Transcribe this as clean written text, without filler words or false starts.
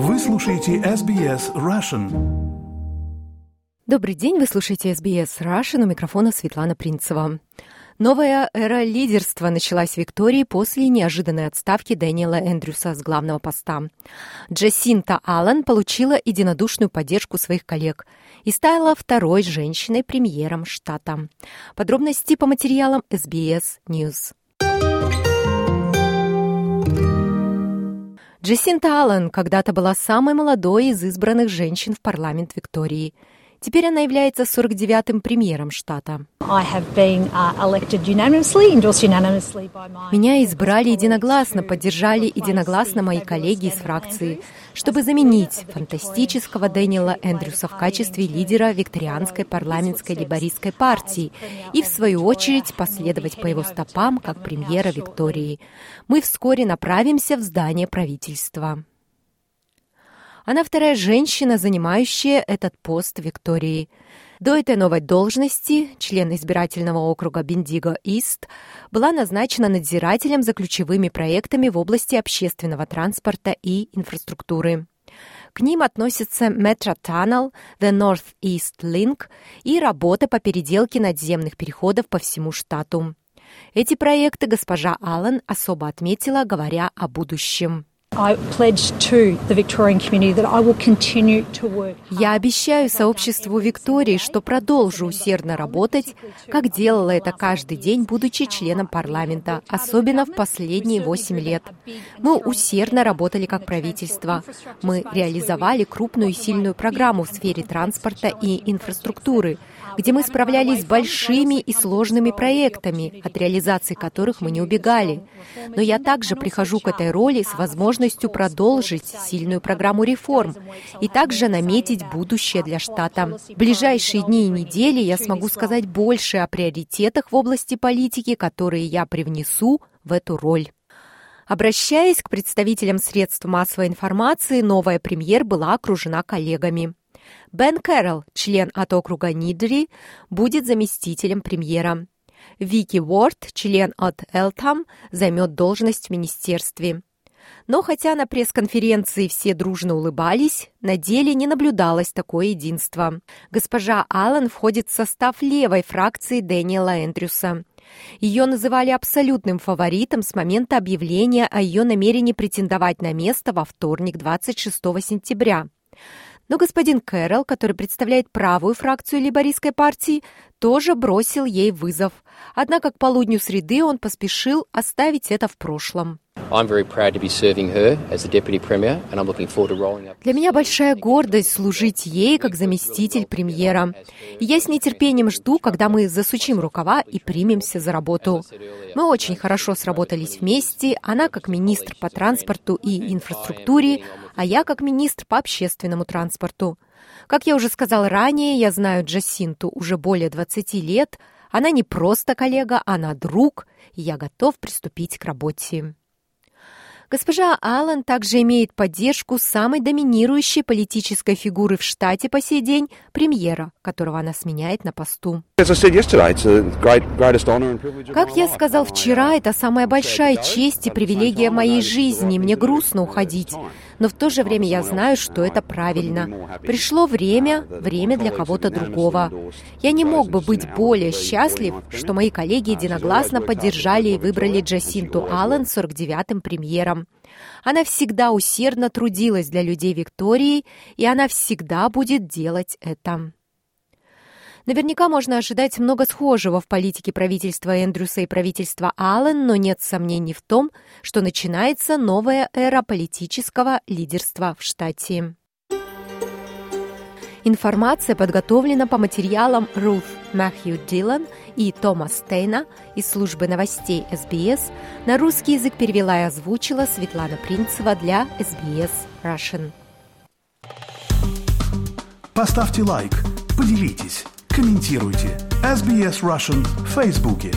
Вы слушаете SBS Russian. Добрый день, вы слушаете SBS Russian, у микрофона Светлана Принцева. Новая эра лидерства началась в Виктории после неожиданной отставки Дэниела Эндрюса с главного поста. Джасинта Аллан получила единодушную поддержку своих коллег и стала второй женщиной-премьером штата. Подробности по материалам SBS News. Джасинта Аллан когда-то была самой молодой из избранных женщин в парламент Виктории. Теперь она является 49-м премьером штата. Меня избрали единогласно, поддержали единогласно мои коллеги из фракции, чтобы заменить фантастического Дэниела Эндрюса в качестве лидера викторианской парламентской лейбористской партии и, в свою очередь, последовать по его стопам как премьера Виктории. Мы вскоре направимся в здание правительства. Она вторая женщина, занимающая этот пост в Виктории. До этой новой должности член избирательного округа Бендиго-Ист была назначена надзирателем за ключевыми проектами в области общественного транспорта и инфраструктуры. К ним относятся Metro Tunnel, The North East Link и работа по переделке надземных переходов по всему штату. Эти проекты госпожа Аллан особо отметила, говоря о будущем. Я обещаю сообществу Виктории, что продолжу усердно работать, как делала это каждый день, будучи членом парламента, особенно в последние 8 лет. Мы усердно работали как правительство. Мы реализовали крупную и сильную программу в сфере транспорта и инфраструктуры, где мы справлялись с большими и сложными проектами, от реализации которых мы не убегали. Но я также прихожу к этой роли с возможностью продолжить сильную программу реформ и также наметить будущее для штата. В ближайшие дни и недели я смогу сказать больше о приоритетах в области политики, которые я привнесу в эту роль. Обращаясь к представителям средств массовой информации, новая премьер была окружена коллегами. Бен Кэрролл, член от округа Нидри, будет заместителем премьера. Вики Уорт, член от Элтам, займет должность в министерстве. Но хотя на пресс-конференции все дружно улыбались, на деле не наблюдалось такое единство. Госпожа Аллан входит в состав левой фракции Дэниела Эндрюса. Ее называли абсолютным фаворитом с момента объявления о ее намерении претендовать на место во вторник, 26 сентября. Но господин Кэрролл, который представляет правую фракцию лейбористской партии, тоже бросил ей вызов. Однако к полудню среды он поспешил оставить это в прошлом. Для меня большая гордость служить ей как заместитель премьера. И я с нетерпением жду, когда мы засучим рукава и примемся за работу. Мы очень хорошо сработались вместе, она как министр по транспорту и инфраструктуре, а я как министр по общественному транспорту. Как я уже сказал ранее, я знаю Джасинту уже более 20 лет. Она не просто коллега, она друг, и я готов приступить к работе. Госпожа Аллан также имеет поддержку самой доминирующей политической фигуры в штате по сей день – премьера, которого она сменяет на посту. Как я сказал вчера, это самая большая честь и привилегия моей жизни. Мне грустно уходить, но в то же время я знаю, что это правильно. Пришло время для кого-то другого. Я не мог бы быть более счастлив, что мои коллеги единогласно поддержали и выбрали Джасинту Аллан 49-м премьером. Она всегда усердно трудилась для людей Виктории, и она всегда будет делать это. Наверняка можно ожидать много схожего в политике правительства Эндрюса и правительства Аллан, но нет сомнений в том, что начинается новая эра политического лидерства в штате. Информация подготовлена по материалам Рут Мэхью Дилан и Тома Стейна из службы новостей SBS. На русский язык перевела и озвучила Светлана Принцева для SBS Russian. Поставьте лайк, поделитесь, комментируйте. SBS Russian в Фейсбуке.